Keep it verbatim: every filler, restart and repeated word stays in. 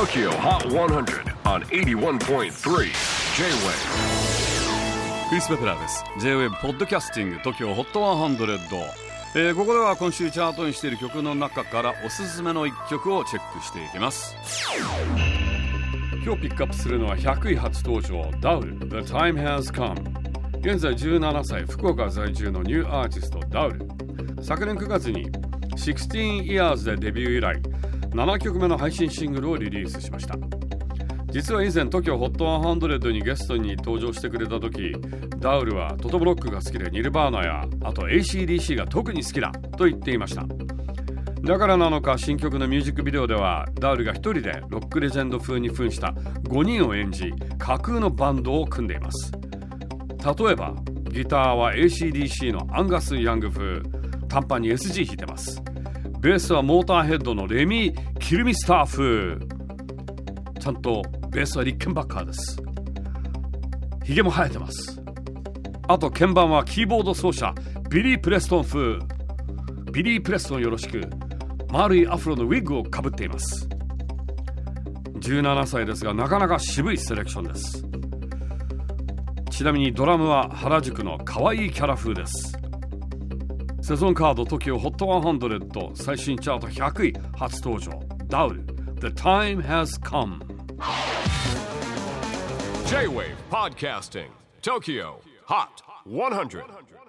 トーキョー ホット ハンドレッド on エイティワンポイントスリー J-ウェーブ クリス・ベプラーです。 J-ウェーブ ポッドキャスティング トーキョー ホット ハンドレッド、えー、ここでは今週チャートにしている曲の中からおすすめのいっきょくをチェックしていきます。今日ピックアップするのはひゃくい初登場 Dowl The Time Has Come。 現在じゅうななさい、福岡在住のニューアーティスト Dowl、 昨年くがつにシックスティーンイヤーズでデビュー以来ななきょくめの配信シングルをリリースしました。実は以前 トーキョー ホット ハンドレッドにゲストに登場してくれた時、ダウルはトトブロックが好きでニルバーナやあと エーシーディーシー が特に好きだと言っていました。だからなのか新曲のミュージックビデオではダウルが一人でロックレジェンド風に扮したごにんを演じ、架空のバンドを組んでいます。例えばギターは エーシーディーシー のアンガス・ヤング風、短パンに エスジー 弾いてます。ベースはモーターヘッドのレミ・キルミスター風、ちゃんとベースはリッケンバッカーです。ヒゲも生えてます。あと鍵盤はキーボード奏者ビリー・プレストン風、ビリー・プレストンよろしく、丸いアフロのウィッグをかぶっています。じゅうななさいですがなかなか渋いセレクションです。ちなみにドラムは原宿のかわいいキャラ風です。セゾンカード トーキョー ホットハンドレッド最新チャートひゃくい初登場 Dowl The Time Has Come。 J-ウェーブ Podcasting トーキョー ホット ハンドレッド